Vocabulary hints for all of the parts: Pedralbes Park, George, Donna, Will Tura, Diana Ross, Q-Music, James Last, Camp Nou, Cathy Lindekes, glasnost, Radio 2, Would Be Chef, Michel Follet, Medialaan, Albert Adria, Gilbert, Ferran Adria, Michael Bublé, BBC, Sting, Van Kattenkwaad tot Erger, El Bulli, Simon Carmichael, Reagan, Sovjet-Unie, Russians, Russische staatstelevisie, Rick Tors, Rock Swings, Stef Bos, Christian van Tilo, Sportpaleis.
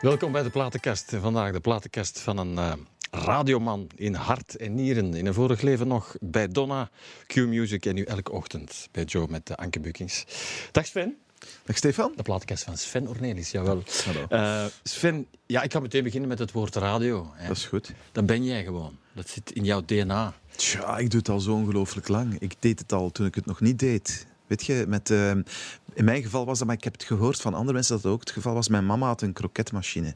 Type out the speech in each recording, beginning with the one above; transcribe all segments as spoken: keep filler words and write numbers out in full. Welkom bij de platenkast. Vandaag de platenkast van een uh, radioman in hart en nieren. In een vorig leven nog bij Donna, Q-Music en nu elke ochtend bij Joe met uh, Anke Bukings. Dag Sven. Dag Stefan. De platenkast van Sven Ornelis, jawel. Hallo. Uh, Sven, ja, ik ga meteen beginnen met het woord radio. Hè. Dat is goed. Dat ben jij gewoon. Dat zit in jouw D N A. Tja, ik doe het al zo ongelooflijk lang. Ik deed het al toen ik het nog niet deed. Weet je, met, uh, in mijn geval was dat, maar ik heb het gehoord van andere mensen dat het ook het geval was. Mijn mama had een kroketmachine.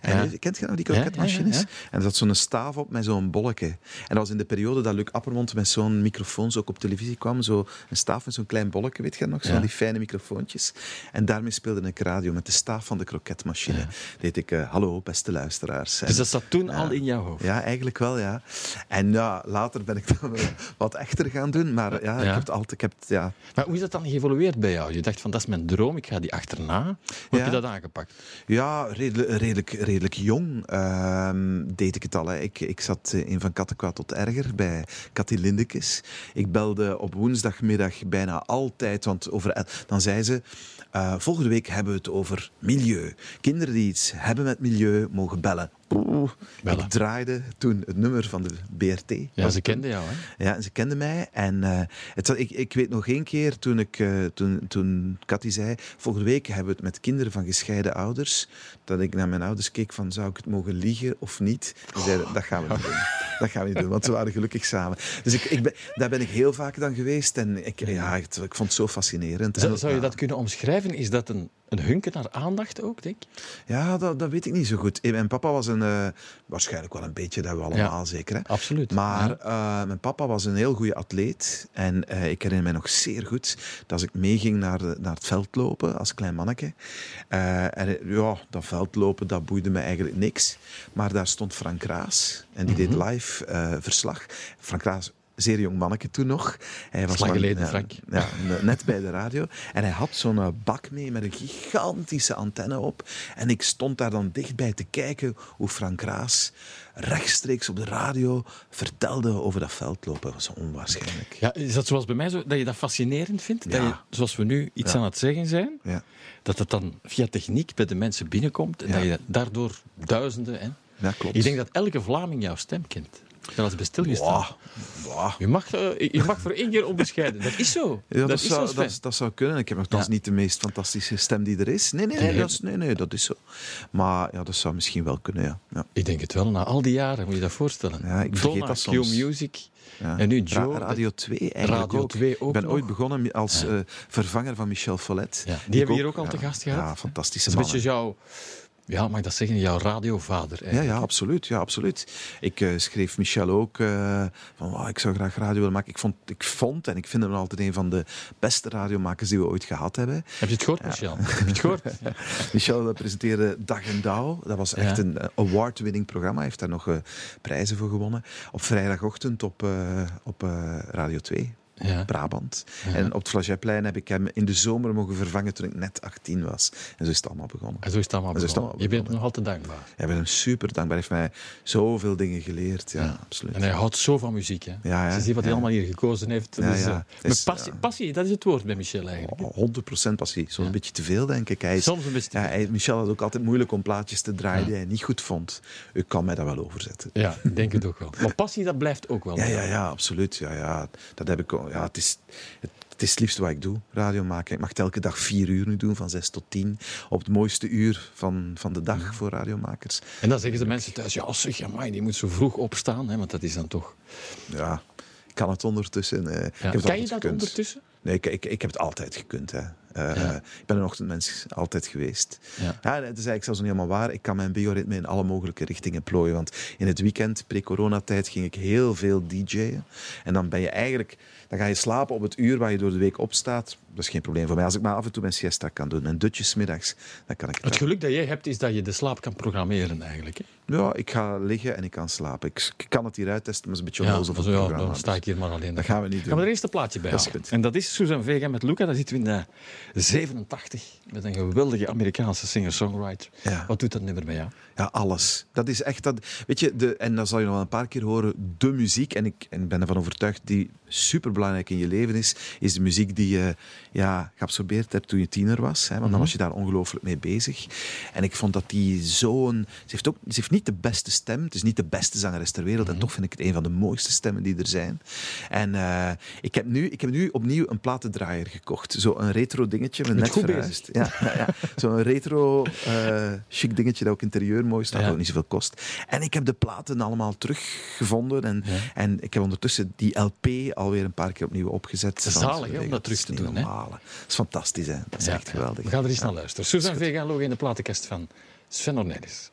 En, ja. Kent je nou die kroketmachines? Ja, ja, ja, ja. En er zat zo'n staaf op met zo'n bolletje. En dat was in de periode dat Luc Appermond met zo'n microfoons ook op televisie kwam. Zo een staaf met zo'n klein bolletje, weet je nog? Zo'n ja. die fijne microfoontjes. En daarmee speelde ik radio met de staaf van de kroketmachine. Ja. Deed ik, uh, hallo beste luisteraars. En, dus dat zat toen uh, al in jouw hoofd? Ja, eigenlijk wel, ja. En uh, later ben ik dan wat echter gaan doen. Maar ja, ja. ik heb het altijd... Ik heb het, ja. maar hoe is dat dan geëvolueerd bij jou? Je dacht van, dat is mijn droom, ik ga die achterna. Hoe ja. heb je dat aangepakt? Ja, redelijk, redelijk, redelijk jong uh, deed ik het al. Hè. Ik, ik zat in Van Kattenkwaad tot Erger bij Cathy Lindekes. Ik belde op woensdagmiddag bijna altijd, want over, dan zei ze... Uh, volgende week hebben we het over milieu. Kinderen die iets hebben met milieu mogen bellen. Oeh, bellen. Ik draaide toen het nummer van de B R T. Ja, ze kenden jou, hè? Ja, en ze kenden mij. En uh, het, ik, ik weet nog één keer toen, ik, uh, toen, toen Cathy zei... Volgende week hebben we het met kinderen van gescheiden ouders. Dat ik naar mijn ouders keek van... Zou ik het mogen liegen of niet? Ze zeiden, dat gaan we niet doen. Dat gaan we niet doen, want ze waren gelukkig samen. Dus ik, ik ben, daar ben ik heel vaak dan geweest. En ik, ja, het, ik vond het zo fascinerend. Zou, zou je dat kunnen omschrijven? Is dat een, een hunken naar aandacht ook, denk ik? Ja, dat, dat weet ik niet zo goed. Mijn papa was een... Uh, waarschijnlijk wel een beetje, dat we allemaal ja, zeker. Hè? Absoluut. Maar ja. uh, mijn papa was een heel goede atleet. En uh, ik herinner mij nog zeer goed dat als ik meeging naar, naar het veldlopen als klein manneke. Uh, en ja, dat veldlopen, dat boeide me eigenlijk niks. Maar daar stond Frank Raas. En die mm-hmm. deed live uh, verslag. Frank Raas... Zeer jong manneke toen nog. Hij was lang geleden, Frank. Ja, ja, net bij de radio. En hij had zo'n bak mee met een gigantische antenne op. En ik stond daar dan dichtbij te kijken hoe Frank Raas rechtstreeks op de radio vertelde over dat veldlopen. Dat was onwaarschijnlijk. Ja, is dat zoals bij mij zo, dat je dat fascinerend vindt? Ja. Dat je, zoals we nu iets ja. aan het zeggen zijn, ja. dat het dan via techniek bij de mensen binnenkomt en ja. dat je daardoor duizenden... Hè, ja, klopt. Ik denk dat elke Vlaming jouw stem kent. Dat was bij stilgestaan. Wow. Wow. Je, mag, uh, je mag voor één keer onbescheiden. Dat is zo. Ja, dat, dat, is zou, dat, dat zou kunnen. Ik heb nog ja. niet de meest fantastische stem die er is. Nee, nee, nee, nee. Dat, is, nee, nee dat is zo. Maar ja, dat zou misschien wel kunnen, ja. ja. Ik denk het wel. Na al die jaren, moet je dat voorstellen. Ja, ik vergeet Donna, dat soms. Q-Music. Ja. En nu Joe. Ra- Radio twee eigenlijk Radio ook. twee ook. Ik ben nog. ooit begonnen als ja. uh, vervanger van Michel Follet. Ja. Die, die hebben we hier ook al ja. te gast gehad. Ja, fantastische man. Een beetje jouw... Ja, mag ik dat zeggen? Jouw radiovader eigenlijk. Ja, ja, absoluut. Ja, absoluut. Ik uh, schreef Michel ook uh, van wow, ik zou graag radio willen maken. Ik vond, ik vond en ik vind hem altijd een van de beste radiomakers die we ooit gehad hebben. Heb je het gehoord, ja. Michel? Heb je het gehoord? Michel presenteerde Dag en Dauw. Dat was echt ja. een award-winning programma. Hij heeft daar nog uh, prijzen voor gewonnen. Op vrijdagochtend op, uh, op uh, Radio twee. Ja. Brabant. Ja. En op het Flageyplein heb ik hem in de zomer mogen vervangen toen ik net achttien was. En zo is het allemaal begonnen. En zo is het allemaal, begonnen. Is het allemaal begonnen. Je bent nog altijd dankbaar. Ja, ik ben hem super dankbaar. Hij heeft mij zoveel dingen geleerd. Ja, ja. Absoluut. En hij houdt zo van muziek. Hè? Ja, ja. Ze ziet wat hij ja. allemaal hier gekozen heeft. Ja, dus, ja. Uh, is, passie, ja. passie, dat is het woord bij Michel eigenlijk. Oh, honderd procent passie. Soms ja. een beetje te veel, denk ik. Hij is, Soms een beetje te veel. Ja, hij, Michel had ook altijd moeilijk om plaatjes te draaien ja. die hij niet goed vond. Ik kan mij dat wel overzetten. Ja, ik denk het ook wel. Maar passie, dat blijft ook wel. Ja, ja, ja, absoluut. Ja, ja. Dat heb ik ook. Ja, het is het, het is het liefste wat ik doe, radio maken. Ik mag het elke dag vier uur nu doen, van zes tot tien. Op het mooiste uur van, van de dag voor radiomakers. En dan zeggen de mensen thuis, ja zeg, jamai, die moet zo vroeg opstaan, hè, want dat is dan toch... Ja, ik kan het ondertussen. Eh, ja. ik heb kan je dat gekund. ondertussen? Nee, ik, ik, ik heb het altijd gekund, hè. Uh, ja. Ik ben een ochtendmens altijd geweest. Ja. Ja, het is eigenlijk zelfs niet helemaal waar. Ik kan mijn bioritme in alle mogelijke richtingen plooien. Want in het weekend, pre-coronatijd, ging ik heel veel D J'en. En dan ben je eigenlijk... Dan ga je slapen op het uur waar je door de week opstaat. Dat is geen probleem voor mij. Als ik maar af en toe mijn siesta kan doen, mijn dutjes middags, dan kan ik het. Het geluk dat jij hebt, is dat je de slaap kan programmeren eigenlijk. Hè? Ja, ik ga liggen en ik kan slapen. Ik, ik kan het hier uittesten, maar het is een beetje onnozel ja, van het programma. Dan sta ik hier maar alleen. Dat gaan we niet doen. Gaan we er eerst een plaatje bij halen. En dat is Suzanne Vega met Luca. Daar zitten we in de zevenentachtig met een geweldige Amerikaanse singer-songwriter. Ja. Wat doet dat nummer bij jou? Ja, alles. Dat is echt dat... Weet je, de, en dat zal je nog wel een paar keer horen, de muziek, en ik en ben ervan overtuigd, die superbelangrijk in je leven is, is de muziek die je... Uh, ja, geabsorbeerd hebt toen je tiener was. Hè, want mm-hmm. dan was je daar ongelooflijk mee bezig. En ik vond dat die zo'n... Ze heeft, ook, ze heeft niet de beste stem. Het is niet de beste zangeres ter wereld. Mm-hmm. En toch vind ik het een van de mooiste stemmen die er zijn. En uh, ik, heb nu, ik heb nu opnieuw een platendraaier gekocht. Zo'n retro dingetje. Met net verhuisd. Ja, ja, ja. Zo'n retro uh, chic dingetje dat ook interieur mooi staat. Ja. Ook niet zoveel kost. En ik heb de platen allemaal teruggevonden. En, ja. en ik heb ondertussen die L P alweer een paar keer opnieuw opgezet. Zalig hè, om dat terug te doen. Dat is fantastisch, hè? Dat is ja, echt geweldig. We gaan er eens ja. naar luisteren. Suzanne Vega loog in de platenkast van Sven Ornelis.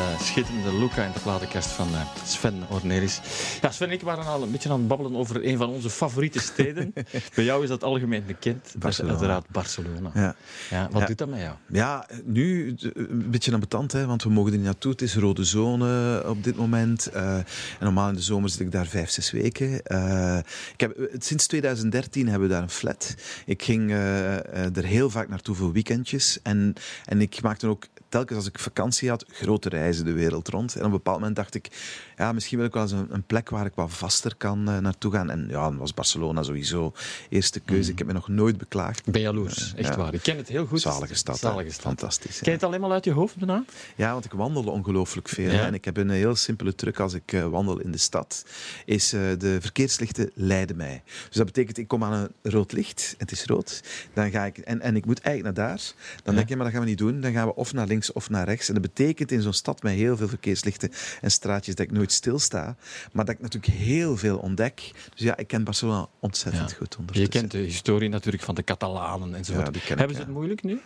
De schitterende Luca in de platenkast van Sven Ornelis. Ja, Sven en ik waren al een beetje aan het babbelen over een van onze favoriete steden. Bij jou is dat algemeen bekend. Barcelona. Dat is uiteraard Barcelona. Ja. Ja, wat ja. doet dat met jou? Ja, nu een beetje ambetant, hè, want we mogen er niet naartoe. Het is rode zone op dit moment. Uh, en normaal in de zomer zit ik daar vijf, zes weken. Uh, ik heb, sinds twintig dertien hebben we daar een flat. Ik ging uh, er heel vaak naartoe voor weekendjes. En, en ik maakte ook telkens als ik vakantie had, grote reizen de wereld rond. En op een bepaald moment dacht ik, ja, misschien wil ik wel eens een, een plek waar ik wat vaster kan uh, naartoe gaan. En ja, dan was Barcelona sowieso eerste keuze. Mm. Ik heb me nog nooit beklaagd. Ben jaloers, uh, echt ja. waar. Ik ken het heel goed. Zalige stad. Zalige stad. Fantastisch. Ja. Ken je het allemaal uit je hoofd daarna? Ja, want ik wandelde ongelooflijk veel. Ja. En ik heb een heel simpele truc als ik uh, wandel in de stad. Is uh, de verkeerslichten leiden mij. Dus dat betekent, ik kom aan een rood licht. Het is rood. Dan ga ik, en, en ik moet eigenlijk naar daar. Dan ja. denk ik, maar dat gaan we niet doen. Dan gaan we of naar links of naar rechts. En dat betekent in zo'n stad met heel veel verkeerslichten en straatjes dat ik nooit stilsta. Maar dat ik natuurlijk heel veel ontdek. Dus ja, ik ken Barcelona ontzettend ja. goed ondertussen. Je kent de historie natuurlijk van de Catalanen enzovoort. Ja, hebben ik, ze ja. het moeilijk nu?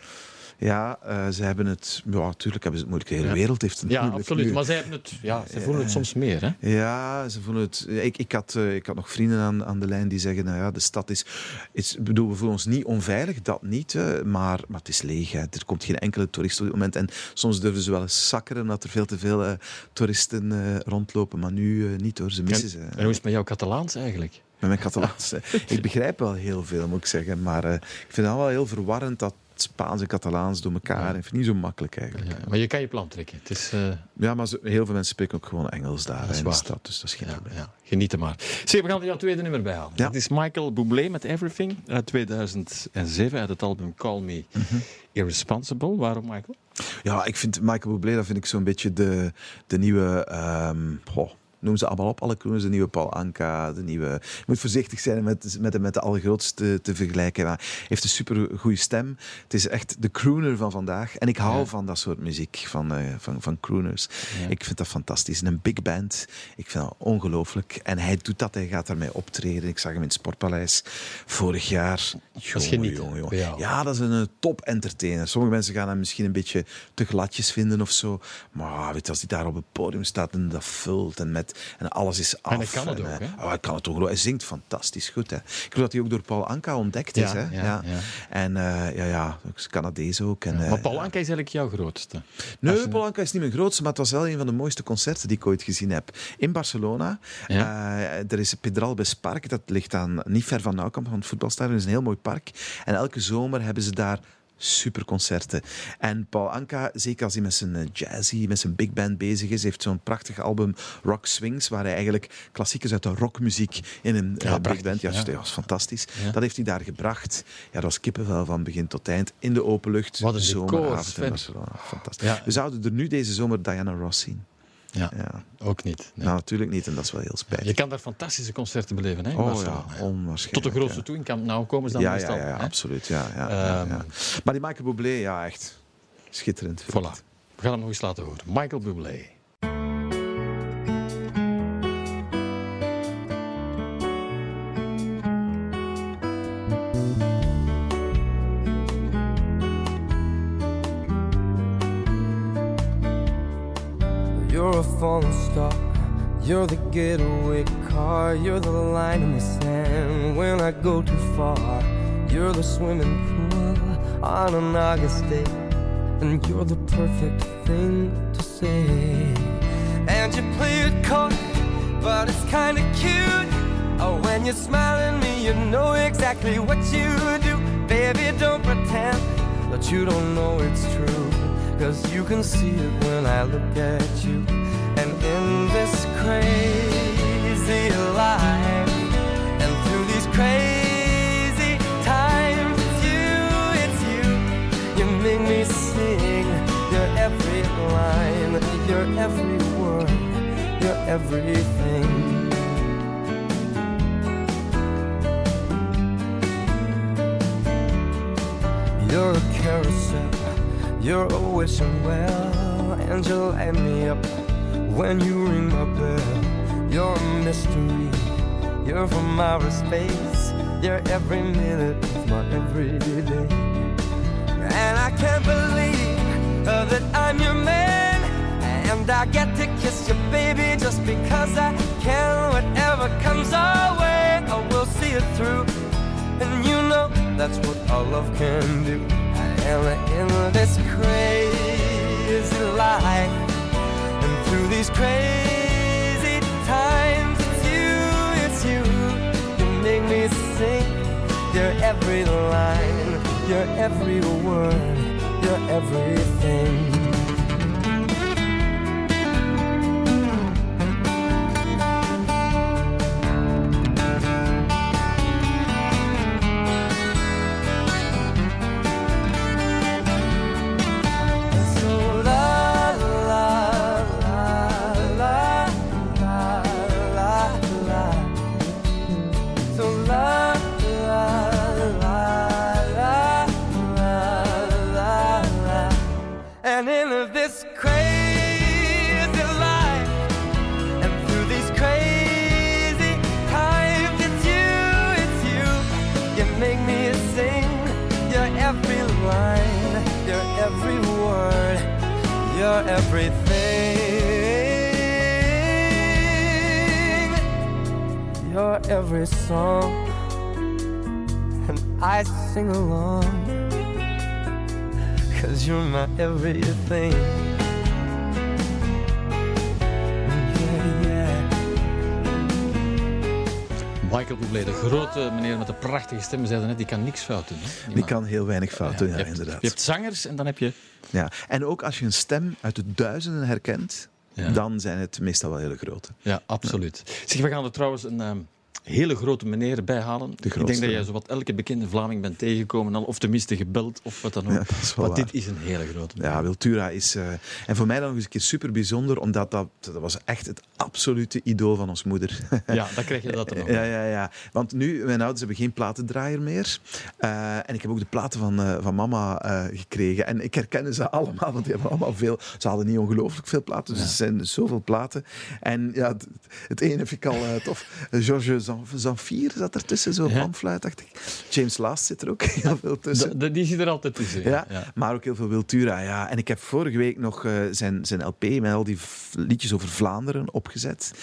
Ja, uh, ze hebben het... Ja, natuurlijk hebben ze het moeilijk. De hele ja. wereld heeft het ja, moeilijk. Ja, absoluut. Nu. Maar ze, hebben het, ja, ze voelen het uh, soms meer, hè? Ja, ze voelen het... Ik, ik, had, uh, ik had nog vrienden aan, aan de lijn die zeggen... Nou ja, de stad is... is bedoel, we voelen ons niet onveilig, dat niet. Hè, maar, maar het is leeg. Hè. Er komt geen enkele toerist op dit moment. En soms durven ze wel eens zakkeren dat er veel te veel uh, toeristen uh, rondlopen. Maar nu uh, niet, hoor. Ze missen ze. En, en hoe is het met jouw Catalaans eigenlijk? Met mijn Catalaans? Ik begrijp wel heel veel, moet ik zeggen. Maar uh, ik vind het wel heel verwarrend dat Spaans en Catalaans door elkaar. Ja. Dat is niet zo makkelijk eigenlijk. Ja, maar je kan je plan trekken. Het is, uh... ja, maar heel veel mensen spreken ook gewoon Engels daar in de stad. Dus dat is geen ja, probleem. Ja. Geniet er maar. Zeg, we gaan er jouw tweede nummer bij halen. Ja. Het is Michael Bublé met Everything uit tweeduizend zeven uit het album Call Me mm-hmm. Irresponsible. Waarom, Michael? Ja, ik vind Michael Bublé, dat vind ik zo'n beetje de, de nieuwe... Um, oh. Noem ze allemaal op, alle krooners, de nieuwe Paul Anka, de nieuwe... Je moet voorzichtig zijn met, met, met de allergrootste te vergelijken. Maar hij heeft een supergoeie stem. Het is echt de crooner van vandaag. En ik hou ja. van dat soort muziek, van, uh, van, van crooners. Ja. Ik vind dat fantastisch. En een big band, ik vind dat ongelooflijk. En hij doet dat, hij gaat daarmee optreden. Ik zag hem in het Sportpaleis vorig jaar. Jongen, jongen, jongen. Ja, dat is een top-entertainer. Sommige mensen gaan hem misschien een beetje te gladjes vinden of zo. Maar weet je, als hij daar op het podium staat en dat vult en met en alles is af. En hij kan het en, ook, hè? Oh, hij kan het ook. Hij zingt fantastisch goed, hè. Ik geloof dat hij ook door Paul Anka ontdekt ja, is, hè. Ja, ja. Ja. En uh, ja, ja, Canadees ook. En, ja. Maar Paul Anka ja. is eigenlijk jouw grootste? Nee, je... Paul Anka is niet mijn grootste, maar het was wel een van de mooiste concerten die ik ooit gezien heb. In Barcelona. Ja. Uh, er is Pedralbes Park, dat ligt aan, niet ver van Noukamp, van het voetbalstadion. Dat is een heel mooi park. En elke zomer hebben ze daar... superconcerten. En Paul Anka, zeker als hij met zijn jazzy, met zijn big band bezig is, heeft zo'n prachtig album Rock Swings, waar hij eigenlijk klassiekers uit de rockmuziek in een ja, uh, big band... Ja, ja. Dat was fantastisch. Ja. Dat heeft hij daar gebracht. Ja, dat was kippenvel van begin tot eind. In de openlucht. Wat een zomeravond in Barcelona. Fantastisch. Ja. We zouden er nu deze zomer Diana Ross zien. Ja, ja, ook niet. Nee. Nou, natuurlijk niet, en dat is wel heel spijtig. Je kan daar fantastische concerten beleven, hè? Oh ja, onwaarschijnlijk. Tot de grootste ja. toe, in Camp Nou komen ze dan ja, meestal. Ja, ja, ja, absoluut. Ja, ja, um, ja, ja. Maar die Michael Bublé, ja, echt schitterend. Voilà, het. We gaan hem nog eens laten horen. Michael Bublé. Falling star, you're the getaway car, you're the line in the sand when I go too far, you're the swimming pool on an August day, and you're the perfect thing to say, and you play it cold, but it's kinda cute, oh, when you smile at me, you know exactly what you do, baby, don't pretend that you don't know it's true, cause you can see it when I look at you. And in this crazy life, and through these crazy times, it's you, it's you. You make me sing your every line, your every word, your everything. You're a carousel, you're a wishing well, and you light me up when you ring my bell. You're a mystery, you're from outer space, you're every minute of my everyday, and I can't believe uh, that I'm your man, and I get to kiss you, baby, just because I can. Whatever comes our way, I will see it through, and you know that's what all love can do. I am in this crazy life, through these crazy times, it's you, it's you. You make me sing your every line, your every word, your everything. for everything. You're every song, and I sing along, 'cause you're my everything. Michael Bublé, de grote meneer met de prachtige stem, zei net, die kan niks fout doen. Die, die kan heel weinig fout doen, ja, ja, inderdaad. Je hebt zangers en dan heb je... Ja, en ook als je een stem uit de duizenden herkent, ja, dan zijn het meestal wel hele grote. Ja, absoluut. Ja. Zeg, we gaan er trouwens een uh, hele grote meneer bij halen. De grootste. Ik denk dat jij zowat elke bekende Vlaming bent tegengekomen, al, of tenminste gebeld, of wat dan ook. Ja, dat is wel maar waar. Dit is een hele grote meneer. Ja, Will Tura is... Uh, en voor mij dan nog eens een keer super bijzonder, omdat dat, dat was echt het absolute idool van ons moeder. Ja, dan krijg je dat er nog. Ja, ja, ja. Want nu, mijn ouders hebben geen platendraaier meer. Uh, en ik heb ook de platen van, uh, van mama uh, gekregen. En ik herken ze allemaal, want die hebben allemaal veel... Ze hadden niet ongelooflijk veel platen, dus ja, er zijn zoveel platen. En ja, het, het ene vind ik al uh, tof. George Zamfir zat ertussen, zo panfluitachtig. Ja. James Last zit er ook heel veel tussen. De, de, die zit er altijd tussen. Ja, ja, maar ook heel veel Will Tura, ja. En ik heb vorige week nog uh, zijn, zijn L P met al die v- liedjes over Vlaanderen opgezet.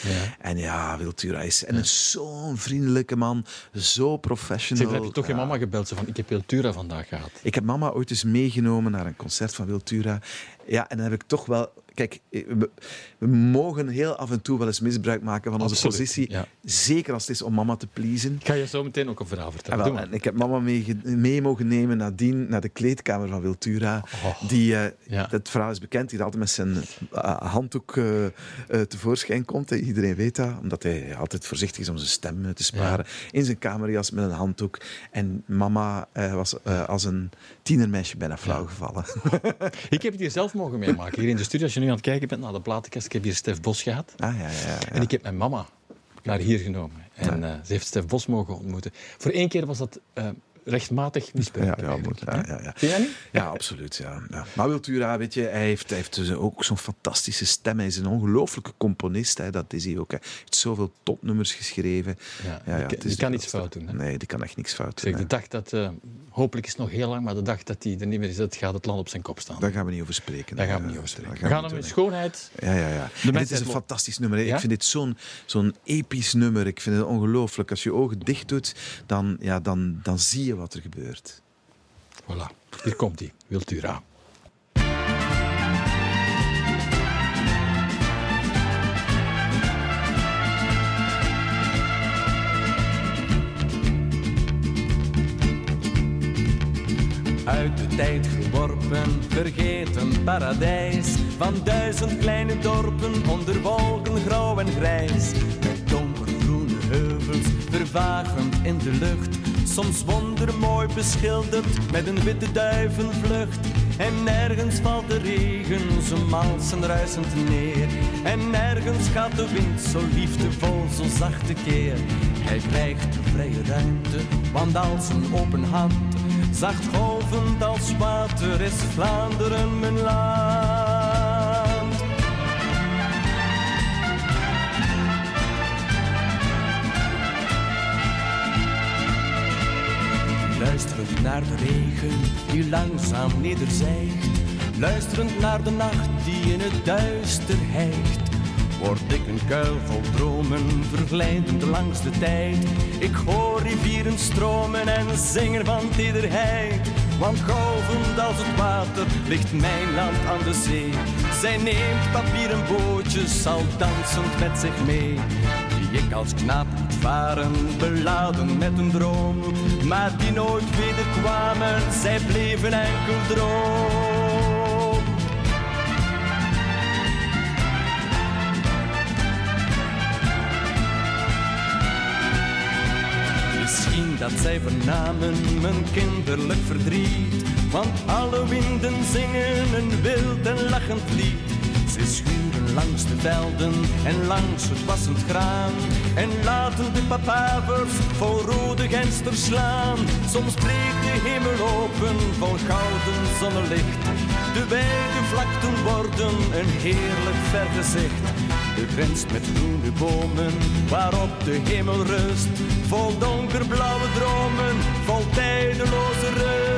Ja. En ja, Will Tura is en ja, zo'n vriendelijke man, zo professional. Zeg, heb je toch ja, je mama gebeld? Zo van, ik heb Will Tura vandaag gehad. Ik heb mama ooit eens meegenomen naar een concert van Will Tura. Ja, en dan heb ik toch wel... Kijk, we, we mogen heel af en toe wel eens misbruik maken van onze Absoluut, positie. Ja. Zeker als het is om mama te pleasen. Ik ga je zo meteen ook een verhaal vertellen. En wel, en ik heb mama mee, mee mogen nemen nadien naar de kleedkamer van Will Tura. Oh, die, uh, ja. Dat verhaal is bekend. Die altijd met zijn uh, handdoek uh, uh, tevoorschijn komt. Hè. Iedereen weet dat. Omdat hij altijd voorzichtig is om zijn stem te sparen. Ja. In zijn kamerjas met een handdoek. En mama uh, was uh, als een tienermeisje bijna flauw ja, gevallen. Ik heb het hier zelf mogen meemaken. Hier in de studio, als je nu aan het kijken bent naar de platenkast. Ik heb hier Stef Bos gehad. Ah, ja, ja, ja. En ik heb mijn mama naar hier genomen. En ja, uh, ze heeft Stef Bos mogen ontmoeten. Voor één keer was dat uh, rechtmatig misbruik. Ja, ja, ja, ja, ja. Vind jij niet? Ja, absoluut. Ja. Ja. Maar Will Tura, weet je, hij heeft, hij heeft dus ook zo'n fantastische stem. Hij is een ongelooflijke componist. Hè. Dat is hij ook. Hij heeft zoveel topnummers geschreven. Ja, ja, ja, die, die kan niets fout doen. Hè? Nee, die kan echt niks fout doen. Zeg, de dag dat... Uh, hopelijk is het nog heel lang, maar de dag dat hij er niet meer is, dat gaat het land op zijn kop staan. Daar gaan we niet over spreken. Daar gaan we niet over spreken. We gaan, we gaan hem in schoonheid. Ja, ja, ja. Dit is een lo- fantastisch nummer. Ja? Ik vind dit zo'n, zo'n episch nummer. Ik vind het ongelooflijk. Als je ogen dicht doet, dan, ja, dan, dan zie je wat er gebeurt. Voilà. Hier komt hij. Will Tura. Uit de tijd geworpen, vergeten paradijs van duizend kleine dorpen onder wolken grauw en grijs. Met donkergroene heuvels vervagend in de lucht, soms wondermooi beschilderd met een witte duivenvlucht. En nergens valt de regen zo malsend ruisend neer, en nergens gaat de wind zo liefdevol, zo zachte keer. Hij krijgt de vrije ruimte, want als een open hand, zacht golvend als water, is Vlaanderen mijn land. Luisterend naar de regen die langzaam nederzijgt, luisterend naar de nacht die in het duister hijgt, word ik een kuil vol dromen, verglijdend langs de tijd. Ik hoor rivieren stromen en zingen van tederheid. Want golvend als het water ligt mijn land aan de zee. Zij neemt papieren bootjes, al dansend met zich mee. Die ik als knaap moet varen, beladen met een droom. Maar die nooit wederkwamen, zij bleven enkel droom. Dat zij vernamen mijn kinderlijk verdriet, want alle winden zingen een wild en lachend lied. Ze schuren langs de velden en langs het wassend graan, en laten de papavers vol rode genster slaan. Soms breekt de hemel open vol gouden zonnelicht, de wijde vlakten worden een heerlijk vergezicht. Begrensd met groene bomen, waarop de hemel rust, vol donkerblauwe dromen, vol tijdeloze rust.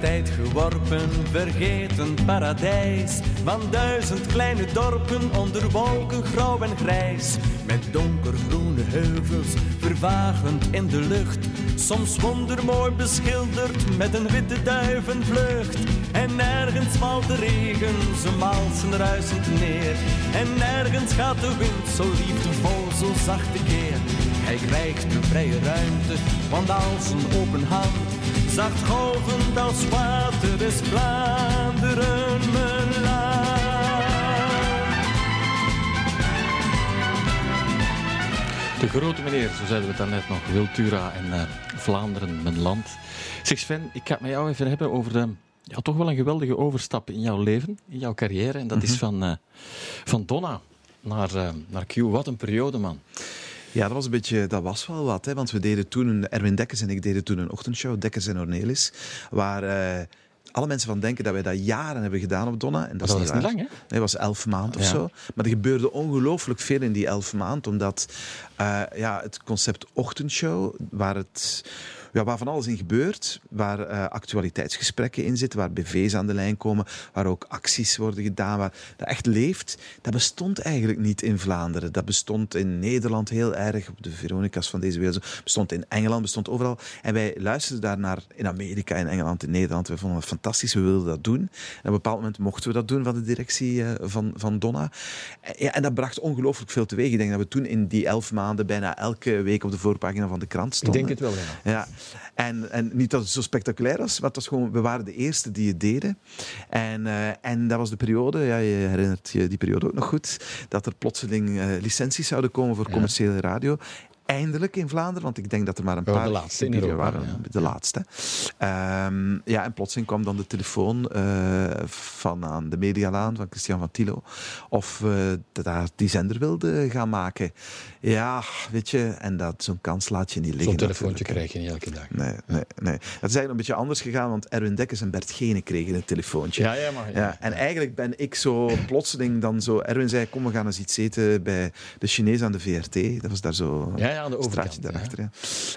tijd geworpen, vergeten paradijs. Van duizend kleine dorpen onder wolken grauw en grijs. Met donkergroene heuvels, vervagend in de lucht. Soms wondermooi beschilderd met een witte duivenvlucht. En nergens valt de regen, ze malsen ruisend neer. En nergens gaat de wind zo liefdevol, zo zachte keer. Hij krijgt de vrije ruimte, want als een open hand. Zacht golvend als water is Vlaanderen mijn land. De grote meneer, zo zeiden we het daarnet nog, Will Tura en uh, Vlaanderen mijn land. Zeg Sven, ik ga het met jou even hebben over de, ja, toch wel een geweldige overstap in jouw leven, in jouw carrière. En dat mm-hmm. is van, uh, van Donna naar, uh, naar Q. Wat een periode, man. Ja, dat was, een beetje, dat was wel wat, hè, want we deden toen, een, Erwin Dekkers en ik deden toen een ochtendshow, Dekkers en Ornelis, waar uh, alle mensen van denken dat wij dat jaren hebben gedaan op Donna. En dat dat was niet lang, hè? Nee, dat was elf maanden ja. of zo. Maar er gebeurde ongelooflijk veel in die elf maanden, omdat uh, ja, het concept ochtendshow, waar het... Ja, waar van alles in gebeurt, waar uh, actualiteitsgesprekken in zitten, waar bv's aan de lijn komen, waar ook acties worden gedaan, waar dat echt leeft, dat bestond eigenlijk niet in Vlaanderen. Dat bestond in Nederland heel erg, op de Veronica's van deze wereld, bestond in Engeland, bestond overal. En wij luisterden daarnaar in Amerika, in Engeland, in Nederland. We vonden het fantastisch, we wilden dat doen. En op een bepaald moment mochten we dat doen van de directie uh, van, van Donna. En, ja, en dat bracht ongelooflijk veel teweeg. Ik denk dat we toen in die elf maanden bijna elke week op de voorpagina van de krant stonden. Ik denk het wel, ja. ja. En, en niet dat het zo spectaculair was, maar het was gewoon, we waren de eerste die het deden. En, uh, en dat was de periode, ja, je herinnert je die periode ook nog goed, dat er plotseling uh, licenties zouden komen voor commerciële ja. radio. Eindelijk in Vlaanderen, want ik denk dat er maar een ja, paar... De laatste in Europa, waren, ja. De laatste. Um, ja, en plotseling kwam dan de telefoon uh, van aan de Medialaan, van Christian van Tilo, of we uh, die zender wilden gaan maken. Ja, weet je, en dat, zo'n kans laat je niet liggen. Zo'n telefoontje natuurlijk. Krijg je niet elke dag. Nee, nee, nee. Dat is eigenlijk een beetje anders gegaan, want Erwin Dekkers en Bert Gene kregen een telefoontje. Ja, ja, maar... Ja. Ja, en eigenlijk ben ik zo plotseling dan zo... Erwin zei, kom, we gaan eens iets eten bij de Chinees aan de V R T. Dat was daar zo... Ja, ja. Aan de overkant, daarachter, ja.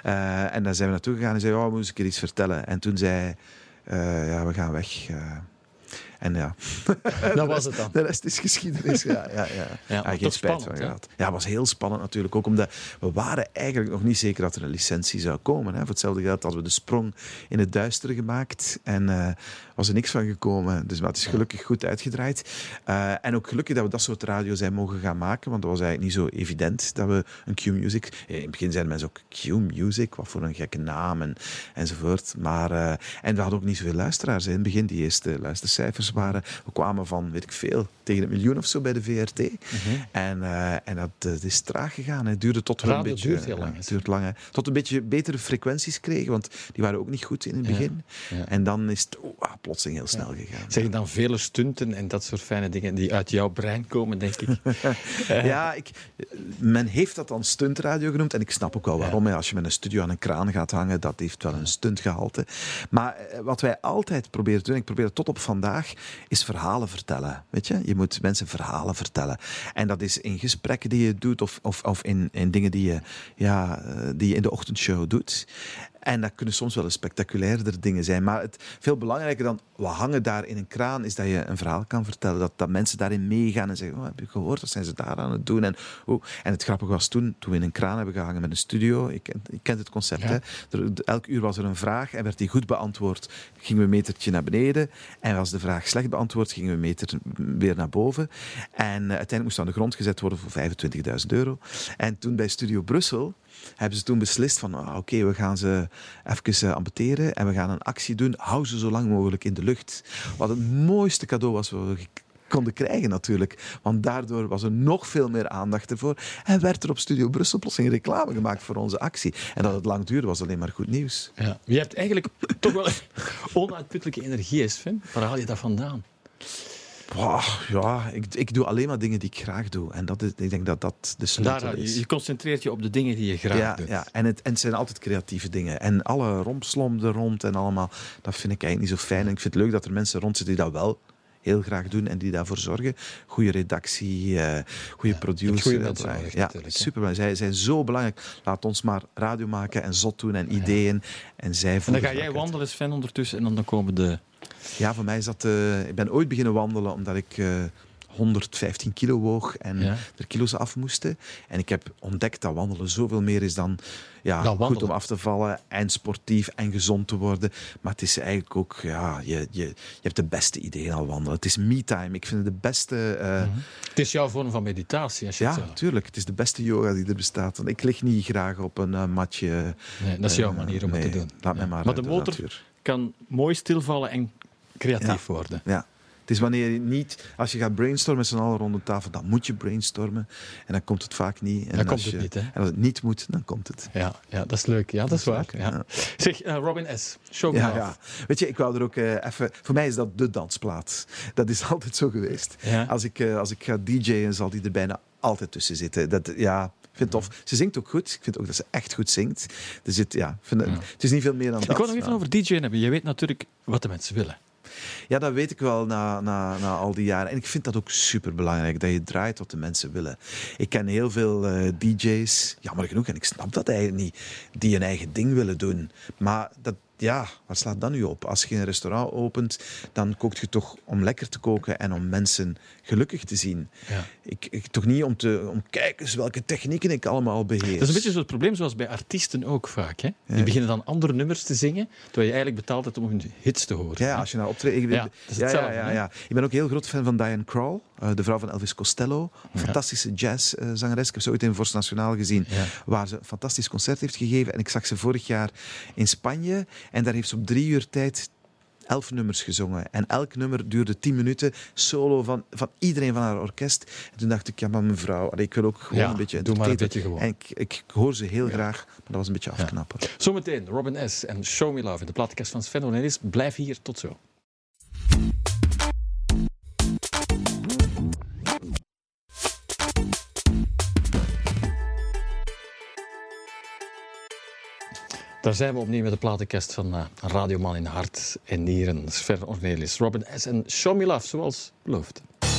Ja. Uh, en dan zijn we naartoe gegaan en zei, oh, moest ik er iets vertellen? En toen zei uh, ja, we gaan weg. Uh, en ja. Dat was het dan. De rest is geschiedenis. Ja, ja, ja. Ja, ah, geen spijt spannend, van gehad. Ja, het was heel spannend natuurlijk ook, omdat we waren eigenlijk nog niet zeker dat er een licentie zou komen. Hè. Voor hetzelfde geld hadden we de sprong in het duister gemaakt en uh, was er niks van gekomen. Dus maar het is gelukkig goed uitgedraaid. Uh, en ook gelukkig dat we dat soort radio zijn mogen gaan maken, want dat was eigenlijk niet zo evident dat we een Q-Music... In het begin zeiden mensen ook Q-Music, wat voor een gekke naam en, enzovoort. Maar, uh, en we hadden ook niet zoveel luisteraars. Hè. In het begin, die eerste luistercijfers waren... We kwamen van, weet ik veel, tegen het miljoen of zo bij de V R T. Mm-hmm. En, uh, en dat, dat is traag gegaan. Het duurde tot radio een beetje... duurt heel lang. Ja, duurt lang hè. Tot een beetje betere frequenties kregen, want die waren ook niet goed in het begin. Ja, ja. En dan is het... Oh, plotseling heel snel ja. gegaan. Zeg je dan vele stunten en dat soort fijne dingen die uit jouw brein komen, denk ik? ja, ik, men heeft dat dan stuntradio genoemd en ik snap ook wel waarom. Ja. Als je met een studio aan een kraan gaat hangen, dat heeft wel een stuntgehalte. Maar wat wij altijd proberen te doen, ik probeer het tot op vandaag, is verhalen vertellen. Weet je? Je moet mensen verhalen vertellen. En dat is in gesprekken die je doet of, of, of in, in dingen die je, ja, die je in de ochtendshow doet. En dat kunnen soms wel eens spectaculairder dingen zijn. Maar het veel belangrijker dan, we hangen daar in een kraan, is dat je een verhaal kan vertellen. Dat, dat mensen daarin meegaan en zeggen, oh, heb je gehoord, wat zijn ze daar aan het doen? En, oh. en het grappige was toen, toen we in een kraan hebben gehangen met een studio, je kent, je kent het concept, ja. hè? Er, elk uur was er een vraag en werd die goed beantwoord, gingen we een metertje naar beneden. En was de vraag slecht beantwoord, gingen we een meter weer naar boven. En uh, uiteindelijk moest aan de grond gezet worden voor vijfentwintigduizend euro. En toen bij Studio Brussel, hebben ze toen beslist van, oké, okay, we gaan ze even uh, amputeren en we gaan een actie doen. Hou ze zo lang mogelijk in de lucht. Wat het mooiste cadeau was we konden krijgen natuurlijk. Want daardoor was er nog veel meer aandacht ervoor. En werd er op Studio Brussel plotseling reclame gemaakt voor onze actie. En dat het lang duurde was alleen maar goed nieuws. Ja. Je hebt eigenlijk toch wel onuitputtelijke energie, Sven. Waar haal je dat vandaan? Wow, ja, ik, ik doe alleen maar dingen die ik graag doe. En dat is, ik denk dat dat de sleutel is. Je concentreert je op de dingen die je graag ja, doet. Ja, en het, en het zijn altijd creatieve dingen. En alle rompslom er rond en allemaal, dat vind ik eigenlijk niet zo fijn. En ik vind het leuk dat er mensen rond zitten die dat wel heel graag doen en die daarvoor zorgen. Goede redactie, uh, goede ja, producer. Goede mensen nodig, ja, super. Zij zijn zo belangrijk. Laat ons maar radio maken en zot doen en ideeën. Ja. En, zij en dan ga jij wandelen, Sven, ondertussen en dan komen de... Ja, voor mij is dat... Uh, ik ben ooit beginnen wandelen omdat ik... Uh, honderdvijftien kilo woog en ja. er kilo's af moesten. En ik heb ontdekt dat wandelen zoveel meer is dan, ja, dan goed om af te vallen en sportief en gezond te worden. Maar het is eigenlijk ook, ja, je, je, je hebt de beste ideeën al wandelen. Het is me-time. Ik vind het de beste... Uh... Mm-hmm. Het is jouw vorm van meditatie. Als je ja, natuurlijk. Het is de beste yoga die er bestaat. Want ik lig niet graag op een uh, matje. Nee, dat is jouw manier om uh, nee, het te doen. Laat ja. mij maar maar de motor natuur. Kan mooi stilvallen en creatief ja. worden. Ja. Het is wanneer je niet... Als je gaat brainstormen met z'n allen rond de tafel, dan moet je brainstormen. En dan komt het vaak niet. En dan komt het je, niet, hè? En als het niet moet, dan komt het. Ja, ja dat is leuk. Ja, dat, dat is waar. Ja. Ja. Zeg, uh, Robin S. Show me ja, ja. Weet je, ik wou er ook uh, even... Voor mij is dat de dansplaats. Dat is altijd zo geweest. Ja. Als, ik, uh, als ik ga D J'en, zal die er bijna altijd tussen zitten. Dat, ja... Ik vind het tof. Ze zingt ook goed. Ik vind ook dat ze echt goed zingt. Dus het, ja, vind, ja. het is niet veel meer dan dat. Ik wil nog even nou. over D J'en hebben. Je weet natuurlijk wat de mensen willen. Ja, dat weet ik wel na, na, na al die jaren. En ik vind dat ook superbelangrijk, dat je draait wat de mensen willen. Ik ken heel veel uh, D J's, jammer genoeg, en ik snap dat eigenlijk niet, die hun eigen ding willen doen. Maar dat, ja, wat slaat dat nu op? Als je een restaurant opent, dan kookt je toch om lekker te koken en om mensen gelukkig te zien. Ja. Ik, ik, toch niet om te om kijken welke technieken ik allemaal beheer. Dat is een beetje zo'n probleem zoals bij artiesten ook vaak. Hè? Die ja. beginnen dan andere nummers te zingen, terwijl je eigenlijk betaald hebt om hun hits te horen. Ja, als je nou optreedt... Ja, ja, ja, ja, ja. Ik ben ook heel groot fan van Diane Krall, de vrouw van Elvis Costello. Een fantastische ja. jazzzangeres. Ik heb ze ooit in Vorst Nationaal gezien, ja. waar ze een fantastisch concert heeft gegeven. En ik zag ze vorig jaar in Spanje. En daar heeft ze op drie uur tijd elf nummers gezongen. En elk nummer duurde tien minuten, solo van, van iedereen van haar orkest. En toen dacht ik, ja, maar mevrouw, allee, ik wil ook gewoon ja, een beetje... doe maar een beetje gewoon. En ik, ik hoor ze heel ja. graag, maar dat was een beetje afknappen. Ja. Zometeen, Robin S. en Show Me Love in de platenkast van Sven Ornelis. Blijf hier, tot zo. Daar zijn we opnieuw met de platenkast van uh, Radioman in hart en nieren. Sven Ornelis, Robin S. en Show Me Love, zoals beloofd. Yeah.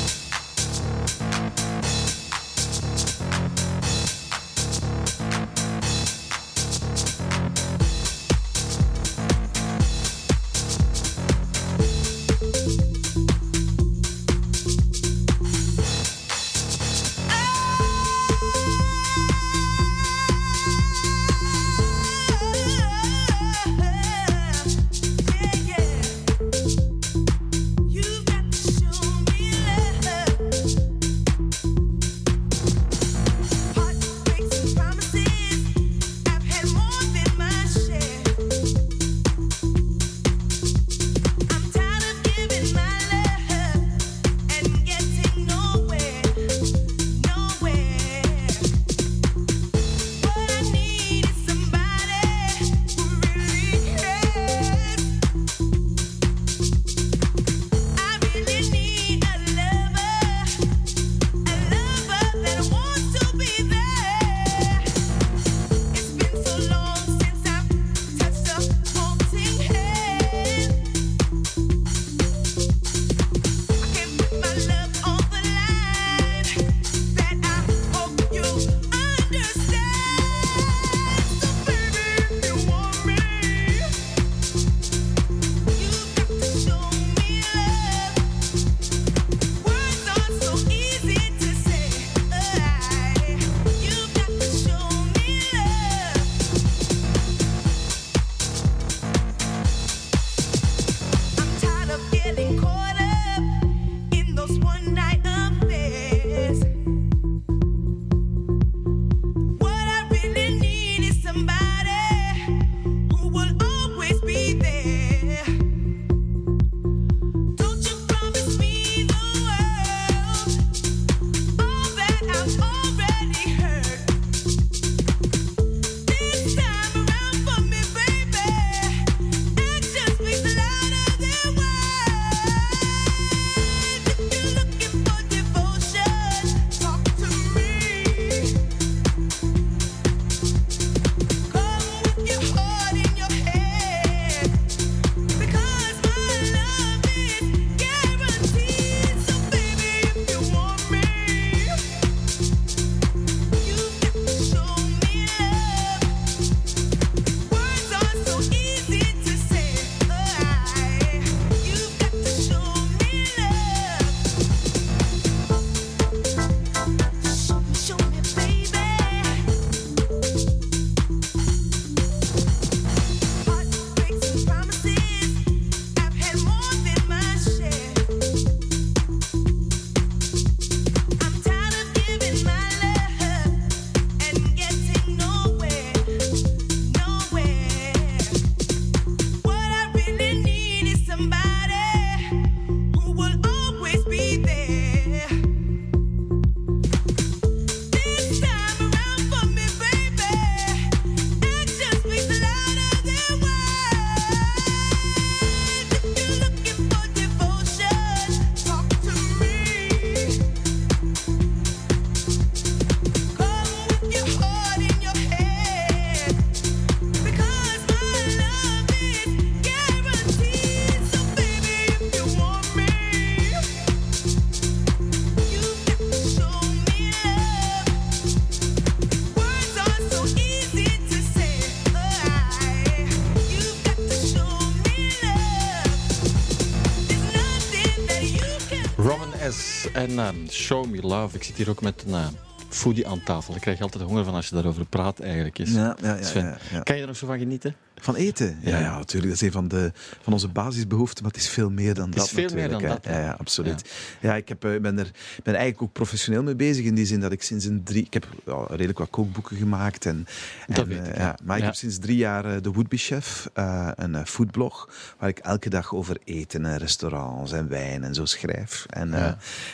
en uh, Show Me Love. Ik zit hier ook met een uh, foodie aan tafel. Daar krijg je altijd honger van als je daarover praat eigenlijk. Is. Ja, ja, ja, Sven, ja, ja. Kan je er nog zo van genieten? Van eten? Ja, ja, ja, natuurlijk. Dat is een van, de, van onze basisbehoeften, maar het is veel meer dan dat. Het is dat, veel meer dan hè. dat. Ja, ja, absoluut. Ja. Ja, ik heb, ben er ben eigenlijk ook professioneel mee bezig, in die zin dat ik sinds een drie... Ik heb ja, redelijk wat kookboeken gemaakt. En, en, dat weet ik. Ja, maar ja. ik heb sinds drie jaar de Would Be Chef, uh, een foodblog, waar ik elke dag over eten en restaurants en wijn en zo schrijf. En, ja. uh,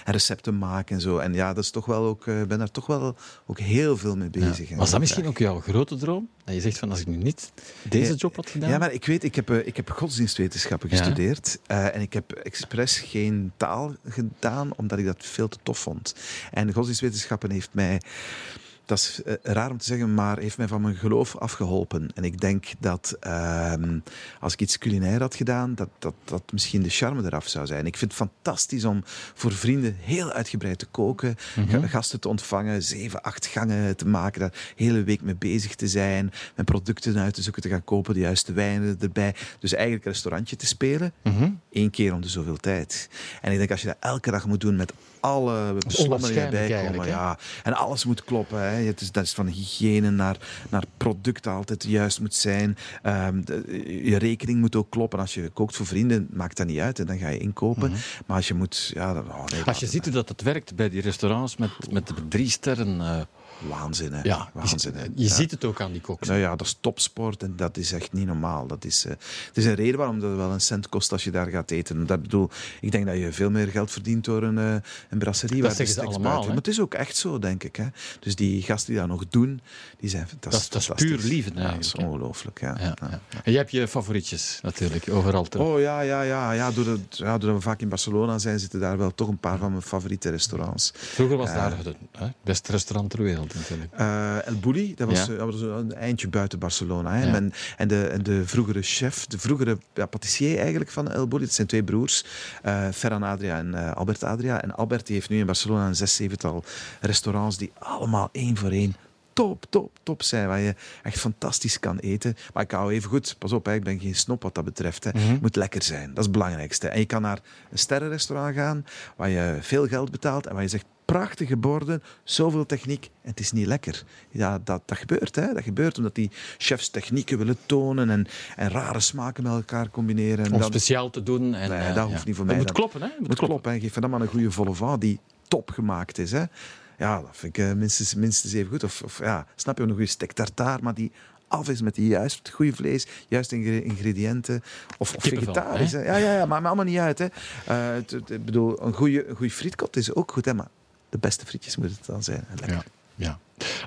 en recepten maak en zo. En ja, dat is toch wel ook... Ik ben daar toch wel ook heel veel mee bezig. Ja. Was dat misschien ook jouw grote droom? Dat je zegt van, als ik nu niet deze job had gedaan... Ja, maar ik weet, ik heb, ik heb godsdienstwetenschappen ja. gestudeerd. Uh, en ik heb expres geen taal gedaan, omdat ik dat veel te tof vond. En godsdienstwetenschappen heeft mij... Dat is uh, raar om te zeggen, maar heeft mij van mijn geloof afgeholpen. En ik denk dat uh, als ik iets culinair had gedaan, dat, dat, dat misschien de charme eraf zou zijn. Ik vind het fantastisch om voor vrienden heel uitgebreid te koken, mm-hmm. gasten te ontvangen, zeven, acht gangen te maken, daar de hele week mee bezig te zijn, mijn producten uit te zoeken, te gaan kopen, de juiste wijnen erbij. Dus eigenlijk een restaurantje te spelen, mm-hmm. één keer om de zoveel tijd. En ik denk, als je dat elke dag moet doen met alle beslommeringen die erbij komen. Ja. En alles moet kloppen. Hè. Het is, dat is van hygiëne naar, naar product altijd juist moet zijn. Um, de, je rekening moet ook kloppen. Als je kookt voor vrienden, maakt dat niet uit. En dan ga je inkopen. Mm-hmm. Maar als je moet... Ja, dan, oh nee, als je ziet hoe dat het werkt bij die restaurants met, met de drie sterren... Uh, Waanzin, hè. Ja, Waanzin, hè. Je, je ja. ziet het ook aan die koks. Nou ja, dat is topsport en dat is echt niet normaal. Dat is, uh, het is een reden waarom dat wel een cent kost als je daar gaat eten. Dat bedoel, ik denk dat je veel meer geld verdient door een, uh, een brasserie. Dat zeggen ze allemaal. Maar het is ook echt zo, denk ik. Hè. Dus die gasten die dat nog doen, die zijn dat is, dat is puur liefde. Ja, dat is ongelooflijk, ja. Ja, ja. En jij hebt je favorietjes natuurlijk, overal. Te... Oh ja, ja, ja. ja, doordat, ja doordat we vaak in Barcelona zijn, zitten daar wel toch een paar van mijn favoriete restaurants. Vroeger was uh, daar het beste restaurant ter wereld. Uh, El Bulli, dat was, ja. dat was een eindje buiten Barcelona. Hè. Ja. En, en, de, en de vroegere chef, de vroegere ja, patissier eigenlijk van El Bulli, dat zijn twee broers, uh, Ferran Adria en uh, Albert Adria. En Albert die heeft nu in Barcelona een zes, zevental restaurants die allemaal één voor één top, top, top zijn, waar je echt fantastisch kan eten. Maar ik hou even goed, pas op, hè, ik ben geen snop wat dat betreft. Hè. Mm-hmm. Het moet lekker zijn, dat is het belangrijkste. En je kan naar een sterrenrestaurant gaan, waar je veel geld betaalt en waar je zegt, prachtige borden, zoveel techniek en het is niet lekker. Ja, dat, dat gebeurt, hè. Dat gebeurt omdat die chefs technieken willen tonen en, en rare smaken met elkaar combineren. En om dat, speciaal te doen. En, nee, uh, dat hoeft ja. niet voor mij. Het moet dan, kloppen, hè. Het moet kloppen. kloppen hè. Geef van dat maar een goede vol au vent die top gemaakt is, hè. Ja, dat vind ik uh, minstens, minstens even goed. Of, of ja, snap je, een goede steak tartare, maar die af is met die juist goede vlees, juist ingrediënten, of, of vegetarisch. Hè? Ja, ja, ja, maar allemaal niet uit, hè. Uh, t, t, ik bedoel, een goede frietkot is ook goed, hè, maar de beste frietjes moeten het dan zijn. Lekker. Ja, ja.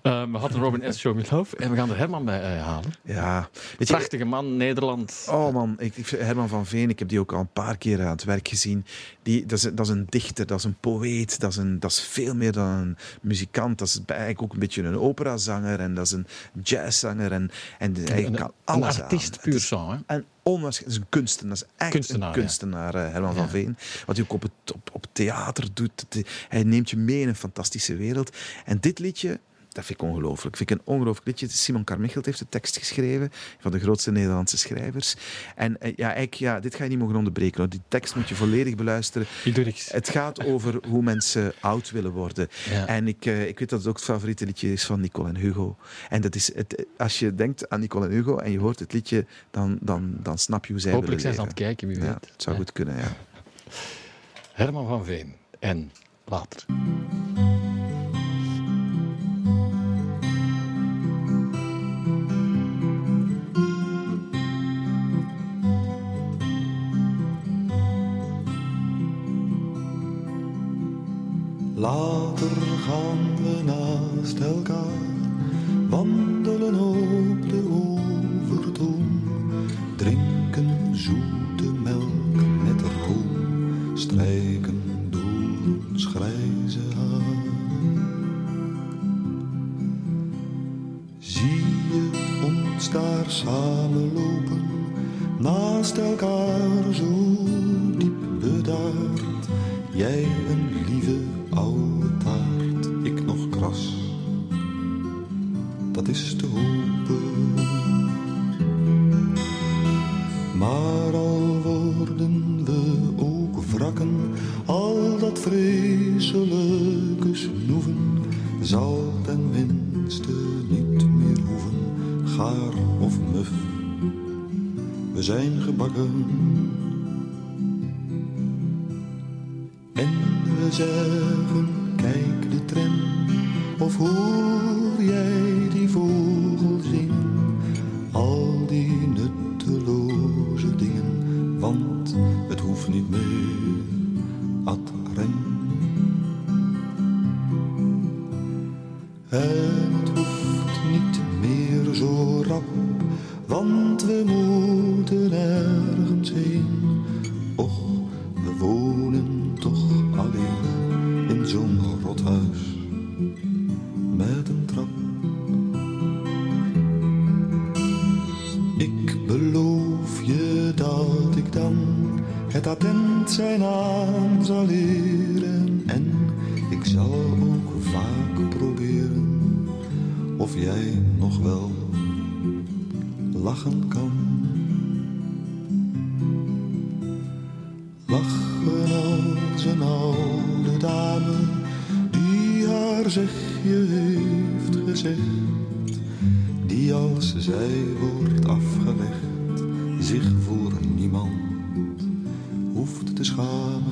Uh, we hadden Robin S. Show Me Love en we gaan er Herman bij uh, halen. Ja. Prachtige man, Nederland. Oh man, ik, ik, Herman van Veen, ik heb die ook al een paar keer aan het werk gezien. Die, dat, is, dat is een dichter, dat is een poëet, dat is, een, dat is veel meer dan een muzikant. Dat is eigenlijk ook een beetje een operazanger en dat is een jazzzanger. En, en hij kan alles Een artiest aan. puur zo, hè? En, onwaarschijnlijk, dat is een kunstenaar. Dat is echt kunstenaar, een kunstenaar, ja. Herman van ja. Veen. Wat hij ook op, het, op, op theater doet. Hij neemt je mee in een fantastische wereld. En dit liedje, dat vind ik ongelooflijk. Vind ik een ongelooflijk liedje. Simon Carmichael heeft de tekst geschreven. Van de grootste Nederlandse schrijvers. En ja, ik, ja dit ga je niet mogen onderbreken. Hoor. Die tekst moet je volledig beluisteren. Ik doe niks. Het gaat over hoe mensen oud willen worden. Ja. En ik, ik weet dat het ook het favoriete liedje is van Nicole en Hugo. En dat is het, als je denkt aan Nicole en Hugo en je hoort het liedje, dan, dan, dan snap je hoe zij Hopelijk willen leven. Hopelijk zijn ze aan het kijken, wie weet. Ja, het zou ja. goed kunnen, ja. Herman van Veen. En later. Later gaan we naast elkaar wandelen op de Overtoom, drinken zoete melk met room, strijken door ons grijze haar. Zie je ons daar samen lopen, naast elkaar zo diep bedaard, jij een lieve oude taart, ik nog kras, dat is te hopen. Maar al worden we ook wrakken, al dat vrees gaar of muf. We zijn gebakken en we zeggen, kijk de tram, of hoor jij die vogel zingen, al die nutteloze dingen, want het hoeft niet meer, ad rem. Het hoeft niet meer zo rap, want we moeten ergens heen. Och, we wonen toch alleen in zo'n rothuis met een trap. Ik beloof je dat ik dan het attent zijn aan zal leren. En ik zal ook vaak proberen of jij nog wel lachen kan. Lachen als een oude dame die haar zegje heeft gezegd, die als zij wordt afgelegd zich voor niemand hoeft te schamen.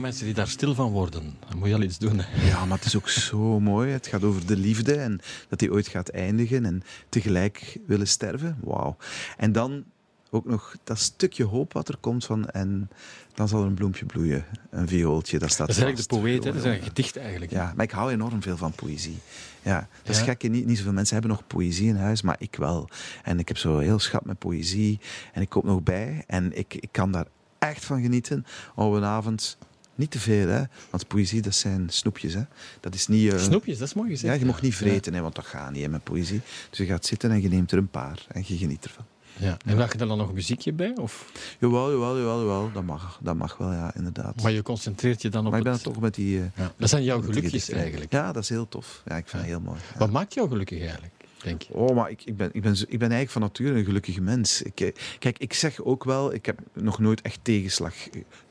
Mensen die daar stil van worden, dan moet je al iets doen. Hè? Ja, maar het is ook zo mooi. Het gaat over de liefde en dat die ooit gaat eindigen en tegelijk willen sterven. Wauw. En dan ook nog dat stukje hoop wat er komt van en dan zal er een bloempje bloeien, een viooltje. Dat staat. Dat is eigenlijk vast. De poëet, hè? Dat is een gedicht eigenlijk. Hè? Ja, maar ik hou enorm veel van poëzie. Ja, dat is ja. gek. Niet, niet zoveel mensen hebben nog poëzie in huis, maar ik wel. En ik heb zo heel schat met poëzie en ik koop nog bij en ik, ik kan daar echt van genieten. Op een avond... Niet te veel, hè? Want poëzie, dat zijn snoepjes. Hè? Dat is niet, uh... Snoepjes, dat is mooi gezegd. Ja, je mag niet vreten, ja. hè, want dat gaat niet hè, met poëzie. Dus je gaat zitten en je neemt er een paar en je geniet ervan. Ja. En lag je er dan nog een muziekje bij? Of? Jawel, jawel, jawel, jawel. Dat mag, dat mag wel, ja, inderdaad. Maar je concentreert je dan op. Maar ik ben het... toch met die. Uh... Ja. Dat zijn jouw gelukjes eigenlijk. Ja, dat is heel tof. Ja, ik vind ja. het heel mooi. Ja. Wat maakt jou gelukkig eigenlijk? Denk je? Oh, maar ik, ik, ben, ik, ben, ik ben eigenlijk van nature een gelukkige mens. Ik, kijk, ik zeg ook wel, ik heb nog nooit echt tegenslag...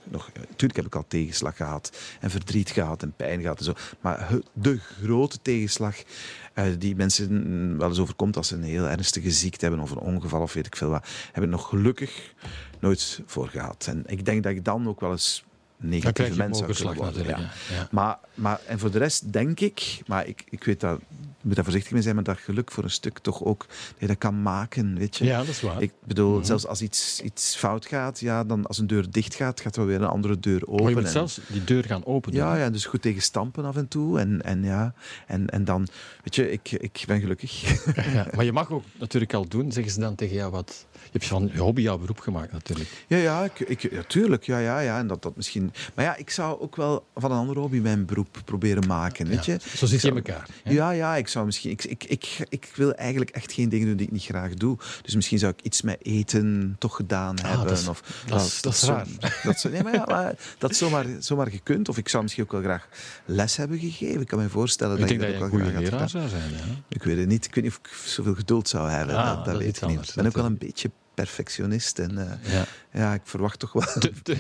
Nog, natuurlijk heb ik al tegenslag gehad en verdriet gehad en pijn gehad en zo. Maar de grote tegenslag uh, die mensen wel eens overkomt als ze een heel ernstige ziekte hebben of een ongeval of weet ik veel wat, heb ik nog gelukkig nooit voor gehad. En ik denk dat ik dan ook wel eens... negatieve mensen kunnen worden. Ja. Ja. Maar, maar, en voor de rest denk ik, maar ik, ik weet dat, ik moet daar voorzichtig mee zijn, maar dat geluk voor een stuk toch ook, nee, dat kan maken, weet je. Ja, dat is waar. Ik bedoel, mm-hmm. zelfs als iets, iets fout gaat, ja, dan als een deur dicht gaat, gaat er weer een andere deur open. Maar je moet en, zelfs die deur gaan openen. Ja, ja, dus goed tegen stampen af en toe. En, en, ja, en, en dan, weet je, ik, ik ben gelukkig. Ja, maar je mag ook natuurlijk al doen, zeggen ze dan tegen jou wat... Je hebt van je hobby jouw beroep gemaakt, natuurlijk. Ja, ja, ik, ik, ja tuurlijk. Ja, ja, ja. En dat, dat misschien... Maar ja, ik zou ook wel van een andere hobby mijn beroep proberen maken. Weet ja, je? Zo zit je in elkaar. Hè? Ja, ja. Ik, zou misschien, ik, ik, ik, ik wil eigenlijk echt geen dingen doen die ik niet graag doe. Dus misschien zou ik iets met eten toch gedaan ah, hebben. Dat is, of, dat is, dat is raar. Dat zo, nee, maar ja, maar dat zomaar, zomaar gekund. Of ik zou misschien ook wel graag les hebben gegeven. Ik kan me voorstellen ik dat ik dat, dat ook wel graag had. Ik denk dat je een goede leraar zou zijn. Ja? Ik weet het niet. Ik weet niet of ik zoveel geduld zou hebben. Ah, dat, dat, dat weet ik niet. Ik ben ook wel een beetje... perfectionist. En, uh, ja. ja, ik verwacht toch wel... Te, te,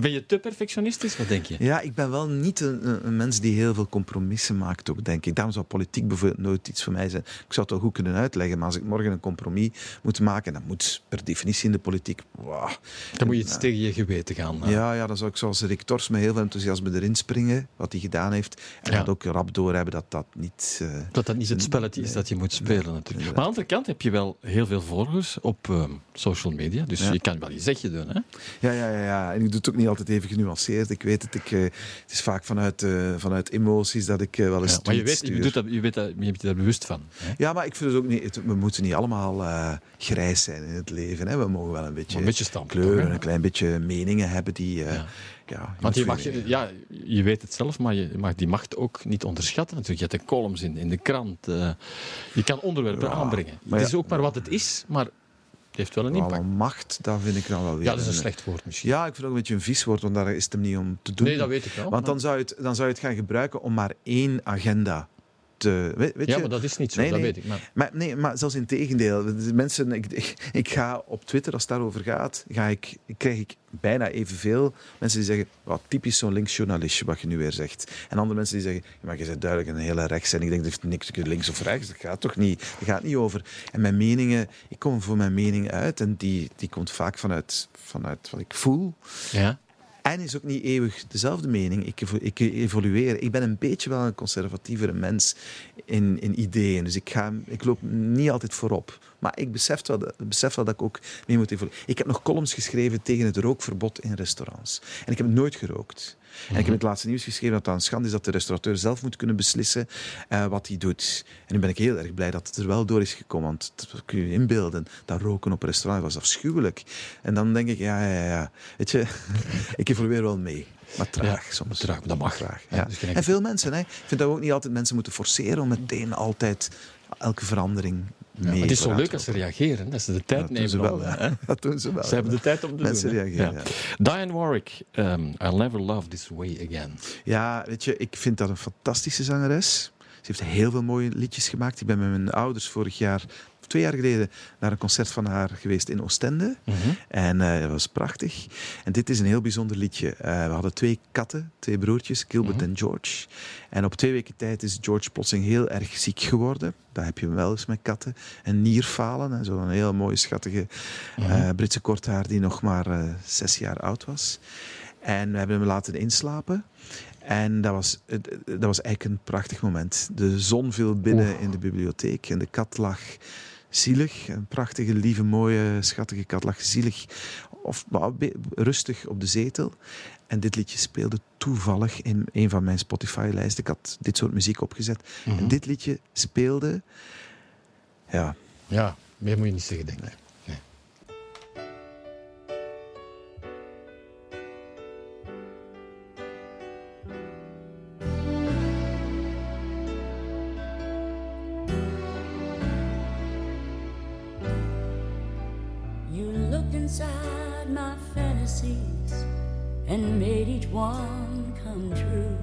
ben je te perfectionistisch? Wat denk je? Ja, ik ben wel niet een, een mens die heel veel compromissen maakt, ook, denk ik. Daarom zou politiek bijvoorbeeld nooit iets voor mij zijn. Ik zou het wel goed kunnen uitleggen, maar als ik morgen een compromis moet maken, dan moet per definitie in de politiek... Wow. Dan moet je iets uh, tegen je geweten gaan. Uh. Ja, ja, dan zou ik zoals Rick Tors met heel veel enthousiasme erin springen, wat hij gedaan heeft, en ja. dat ook rap doorhebben dat dat niet... Uh, dat dat niet het spelletje nee, is dat je moet spelen, nee, natuurlijk. Maar aan de andere kant heb je wel heel veel volgers op uh, social media, dus ja. je kan wel je zegje doen, hè? Ja, ja, ja, ja, en ik doe het ook niet altijd even genuanceerd. Ik weet het, ik, uh, het is vaak vanuit, uh, vanuit emoties dat ik uh, wel eens ja, maar je weet, je doet dat, je weet dat, je bent daar bewust van. Hè? Ja, maar ik vind het ook niet... Het, we moeten niet allemaal uh, grijs zijn in het leven, hè? We mogen wel een beetje, een beetje stampen, kleuren, toch, een klein beetje meningen hebben die... Uh, ja. Ja, want je, mag, ja, je weet het zelf, maar je mag die macht ook niet onderschatten natuurlijk. Je hebt de columns in, in de krant. Uh, je kan onderwerpen ja, aanbrengen. Het ja, is ook maar wat het is, maar het heeft wel een impact. Maar macht, dat vind ik dan wel weer... Ja, dat is een slecht woord misschien. Ja, ik vind het ook een beetje een vies woord, want daar is het hem niet om te doen. Nee, dat weet ik wel. Want dan, maar... zou, je het, dan zou je het gaan gebruiken om maar één agenda... Te, weet, weet ja, je? Maar dat is niet zo, nee, dat nee. weet ik. Maar. Maar, nee, maar zelfs in tegendeel. Mensen, ik, ik, ik ga op Twitter, als het daarover gaat, ga ik, krijg ik bijna evenveel mensen die zeggen, wat typisch zo'n linksjournalistje, wat je nu weer zegt. En andere mensen die zeggen, maar je bent duidelijk een hele rechts. En ik denk, dat heeft niks links of rechts, dat gaat toch niet. Dat gaat niet over. En mijn meningen, ik kom voor mijn mening uit en die, die komt vaak vanuit, vanuit wat ik voel. Ja. En is ook niet eeuwig dezelfde mening. Ik, ik evolueer. Ik ben een beetje wel een conservatievere mens in, in ideeën. Dus ik, ga, ik loop niet altijd voorop. Maar ik besef wel, besef wel dat ik ook mee moet evolueren. Ik heb nog columns geschreven tegen het rookverbod in restaurants. En ik heb nooit gerookt. Mm-hmm. En ik heb in het laatste nieuws geschreven dat het een schande is dat de restaurateur zelf moet kunnen beslissen uh, wat hij doet. En nu ben ik heel erg blij dat het er wel door is gekomen. Want dat kun je inbeelden. Dat roken op een restaurant was afschuwelijk. En dan denk ik, ja, ja, ja. Weet je, ik evolueer wel mee. Maar traag ja, soms. Traag, dat mag. Traag, ja. Ja, dus en veel mensen, hè. Ik vind dat we ook niet altijd mensen moeten forceren om meteen altijd elke verandering... Ja, het is zo leuk als ze reageren, dat ze de tijd ja, dat nemen. Ze wel, ja. Dat doen ze wel. Ze hebben de tijd om te Mensen doen. Reageren, ja. Ja. Diane Warwick, um, I'll Never Love This Way Again. Ja, weet je, ik vind dat een fantastische zangeres. Ze heeft heel veel mooie liedjes gemaakt. Ik ben met mijn ouders vorig jaar, of twee jaar geleden, naar een concert van haar geweest in Oostende. Mm-hmm. En uh, dat was prachtig. En dit is een heel bijzonder liedje. Uh, we hadden twee katten, twee broertjes, Gilbert mm-hmm. en George. En op twee weken tijd is George plotseling heel erg ziek geworden. Dat heb je wel eens met katten. En nierfalen, zo'n heel mooie, schattige mm-hmm. uh, Britse korthaar die nog maar uh, zes jaar oud was. En we hebben hem laten inslapen. En dat was, dat was eigenlijk een prachtig moment. De zon viel binnen wow. in de bibliotheek en de kat lag zielig. Een prachtige, lieve, mooie, schattige kat lag zielig. Of rustig op de zetel. En dit liedje speelde toevallig in een van mijn Spotify-lijsten. Ik had dit soort muziek opgezet. Mm-hmm. En dit liedje speelde... Ja. Ja, meer moet je niet zeggen, denk ik. Nee. Inside my fantasies and made each one come true.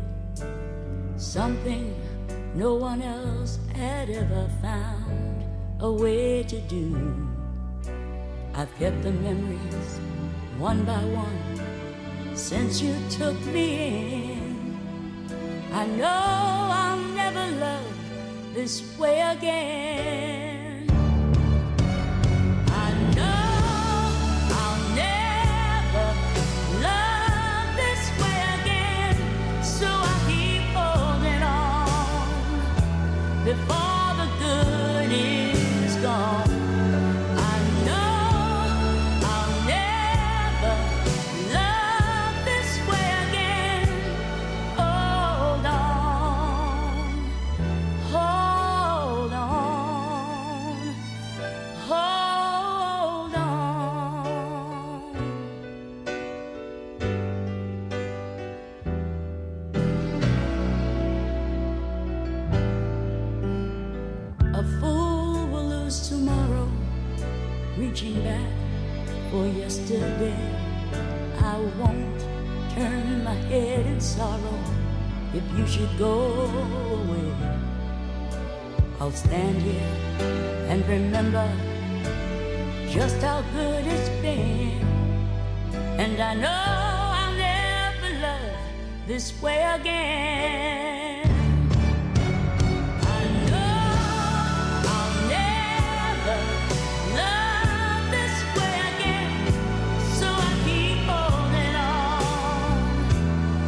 Something no one else had ever found a way to do. I've kept the memories one by one since you took me in. I know I'll never love this way again. Before the good is gone, I know I'll never love this way again. Hold on, hold on, hold on. Reaching back for yesterday, I won't turn my head in sorrow. If you should go away, I'll stand here and remember just how good it's been. And I know I'll never love this way again.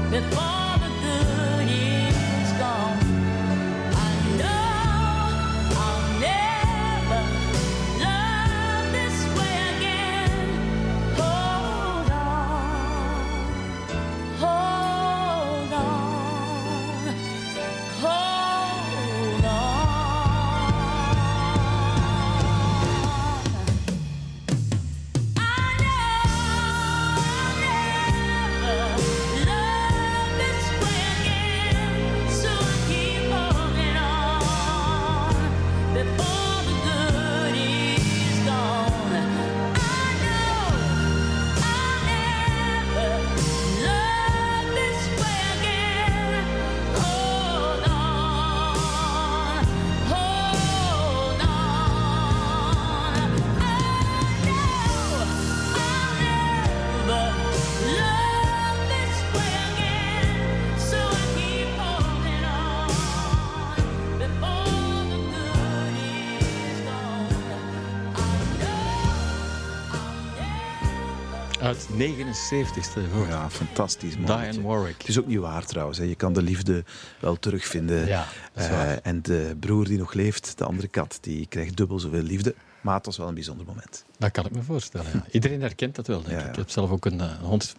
Before the good years gone, I know I'll never love this way again. Hold on, hold on, hold on. I know I'll never. Uit negenenzeventigste. Oh ja, fantastisch. Man. Diane Warwick. Het is ook niet waar trouwens. Hè. Je kan de liefde wel terugvinden. Ja, uh, en de broer die nog leeft, de andere kat, die krijgt dubbel zoveel liefde. Maar het was wel een bijzonder moment. Dat kan ik me voorstellen. Ja. Iedereen herkent dat wel, denk ja, ja. ik. Ik heb zelf ook een, een hond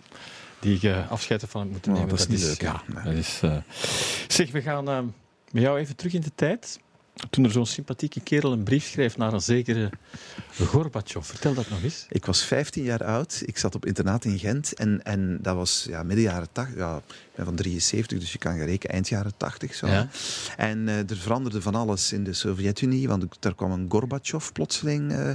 die ik uh, afscheid ervan moet nemen. Oh, dat is dat niet is, leuk. Ja, nee. dat is, uh... Zeg, we gaan uh, met jou even terug in de tijd. Toen er zo'n sympathieke kerel een brief schreef naar een zekere Gorbachev. Vertel dat nog eens. Ik was vijftien jaar oud. Ik zat op internaat in Gent. En, en dat was ja, midden jaren tachtig. Ja, ik ben van drieënzeventig, dus je kan gaan rekenen. Eind jaren tachtig. Zo. Ja. En uh, er veranderde van alles in de Sovjet-Unie. Want er kwam een Gorbachev plotseling uh,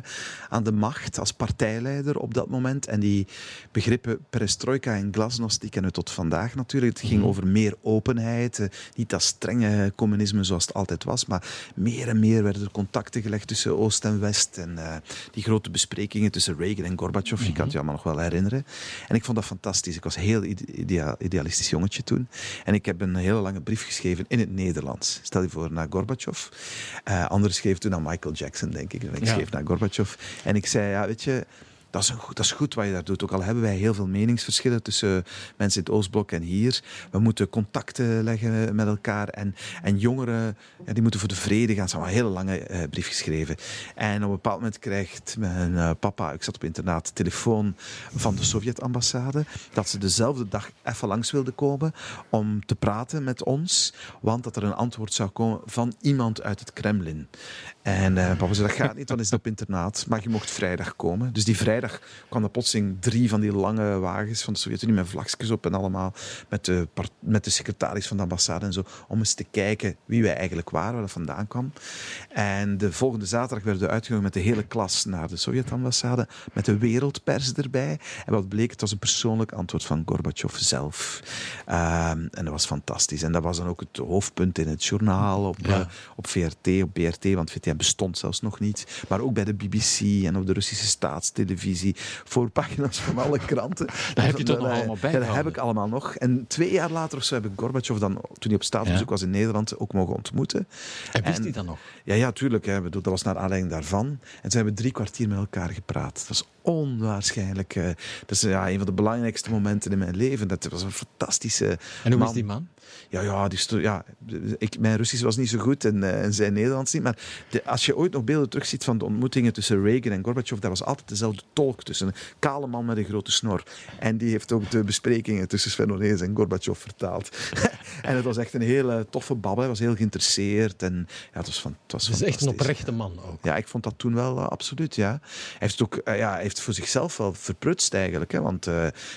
aan de macht. Als partijleider op dat moment. En die begrippen perestrojka en glasnost, die kennen we tot vandaag natuurlijk. Het ging mm. over meer openheid. Uh, niet dat strenge communisme zoals het altijd was. Maar... meer en meer werden er contacten gelegd tussen Oost en West. En uh, die grote besprekingen tussen Reagan en Gorbachev, mm-hmm. je kan het je allemaal nog wel herinneren. En ik vond dat fantastisch. Ik was een heel idea- idealistisch jongetje toen. En ik heb een hele lange brief geschreven in het Nederlands. Stel je voor, naar Gorbachev. Uh, anderen schreven toen aan Michael Jackson, denk ik. En ik ja. schreef naar Gorbachev. En ik zei, ja, weet je... Dat is, een goed, dat is goed wat je daar doet. Ook al hebben wij heel veel meningsverschillen tussen mensen in het Oostblok en hier. We moeten contacten leggen met elkaar. En, en jongeren, ja, die moeten voor de vrede gaan. Ze hebben een hele lange uh, brief geschreven. En op een bepaald moment krijgt mijn uh, papa, ik zat op internaat, telefoon van de Sovjet-ambassade. Dat ze dezelfde dag even langs wilden komen om te praten met ons. Want dat er een antwoord zou komen van iemand uit het Kremlin. En uh, papa zei, dat gaat niet, dan is het op internaat. Maar je mocht vrijdag komen. Dus die vrijdag kwamen er plotseling drie van die lange wagens van de Sovjet-Unie met vlagjes op en allemaal met de, part- met de secretaris van de ambassade en zo, om eens te kijken wie wij eigenlijk waren, waar dat vandaan kwam. En de volgende zaterdag werden we uitgenodigd met de hele klas naar de Sovjet-ambassade, met de wereldpers erbij. En wat bleek, het was een persoonlijk antwoord van Gorbachev zelf. Um, en dat was fantastisch. En dat was dan ook het hoofdpunt in het journaal, op, ja. uh, op V R T, op B R T, want V R T bestond zelfs nog niet. Maar ook bij de B B C en op de Russische staatstelevisie. Voorpagina's van alle kranten. Daar heb je toch nog allemaal bij? Ja, dat heb ik allemaal nog. En twee jaar later of zo heb ik Gorbachev dan, toen hij op staatsbezoek ja. was in Nederland, ook mogen ontmoeten. En wist hij dat nog? Ja, ja, tuurlijk. Hè. Dat was naar aanleiding daarvan. En ze hebben drie kwartier met elkaar gepraat. Dat was onwaarschijnlijk. Uh, dat is ja, een van de belangrijkste momenten in mijn leven. Dat was een fantastische man. En hoe was die man? Ja, ja, die stu- ja ik, mijn Russisch was niet zo goed en, uh, en zijn Nederlands niet. Maar de, als je ooit nog beelden terugziet van de ontmoetingen tussen Reagan en Gorbachev, daar was altijd dezelfde tolk tussen. Een kale man met een grote snor. En die heeft ook de besprekingen tussen Sven Ornelis en Gorbachev vertaald. En het was echt een hele toffe babbel. Hij was heel geïnteresseerd. En, ja, het was, van, het was dus fantastisch. Het is echt een oprechte man ook. Ja, ik vond dat toen wel uh, absoluut, ja. Hij heeft het ook... Uh, ja, hij heeft voor zichzelf wel verprutst eigenlijk. Hè? Want uh,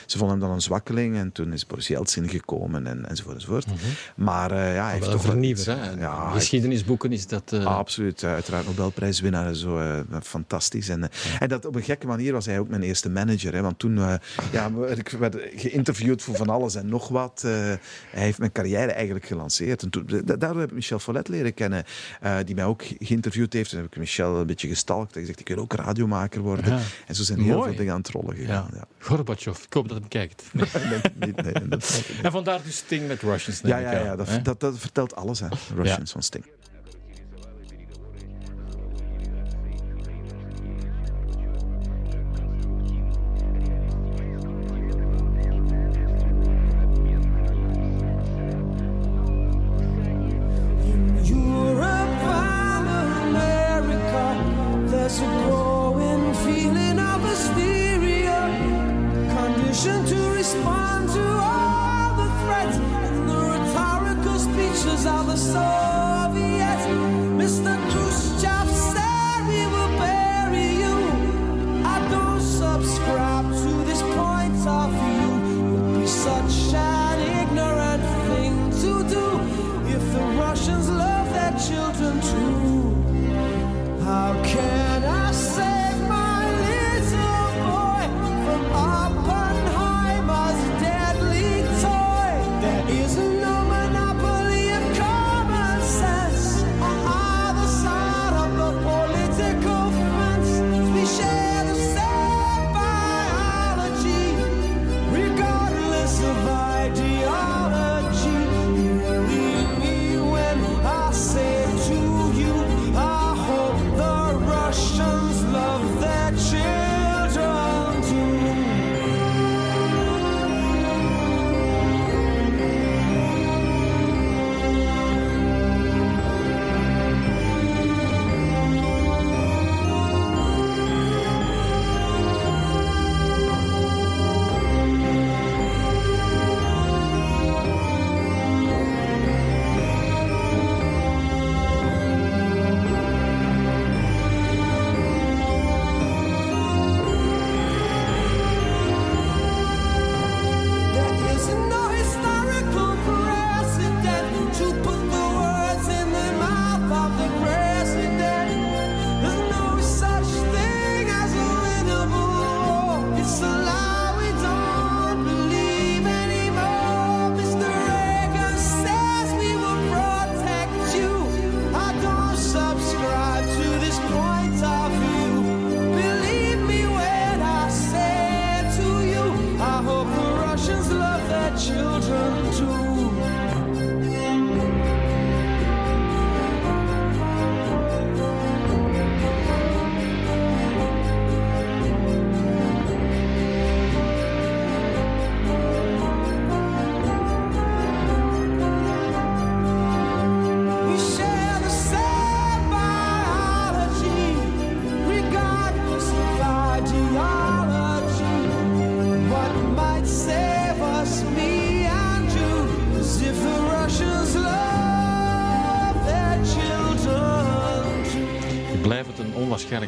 ze vonden hem dan een zwakkeling en toen is Boris Jeltsin gekomen en, enzovoort enzovoort. Mm-hmm. Maar uh, ja, hij heeft toch... vernieuwer, hè? Ja, geschiedenisboeken is dat... Uh... Ah, absoluut, uh, uiteraard Nobelprijswinnaar en zo. Uh, fantastisch. En, uh, ja. en dat op een gekke manier was hij ook mijn eerste manager. Hè? Want toen uh, ja, werd ik geïnterviewd voor van alles en nog wat. Uh, hij heeft mijn carrière carrière eigenlijk gelanceerd. En toen, da- daardoor heb ik Michel Follet leren kennen, uh, die mij ook geïnterviewd heeft. En heb ik Michel een beetje gestalkt. Hij zegt, ik wil ook radiomaker worden. Ja. En zo zijn heel Mooi. veel dingen aan het rollen gegaan. Ja. Ja. Gorbachev, ik hoop dat hij kijkt. Nee. nee, niet, nee, dat en vandaar dus Sting met Russians. Ja, ja, ja dat, dat, dat vertelt alles. Hè. Russians ja. van Sting.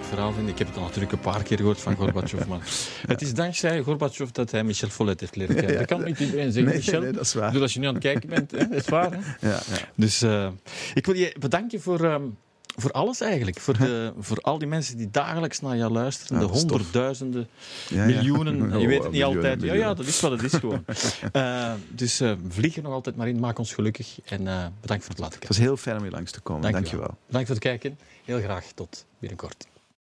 Verhaal vind. Ik heb het al natuurlijk een paar keer gehoord van Gorbachev. Maar ja. Het is dankzij Gorbachev dat hij Michel Follet heeft leren kennen. Ja, dat kan niet iedereen zeggen. Nee, Michel, nee, dat is waar. Als je nu aan het kijken bent, hè, dat is waar. Hè? Ja, ja. Dus uh, ik wil je bedanken voor, um, voor alles eigenlijk. Voor, de, voor al die mensen die dagelijks naar jou luisteren. Ja, de honderdduizenden, ja, miljoenen. Ja, ja. Je weet het niet miljoen, altijd. Miljoen. Ja, ja, dat is wat het is gewoon. uh, dus uh, vlieg er nog altijd maar in. Maak ons gelukkig. En uh, bedankt voor het laten kijken. Het was heel fijn om hier langs te komen. Dank je wel. Bedankt voor het kijken. Heel graag. Tot binnenkort.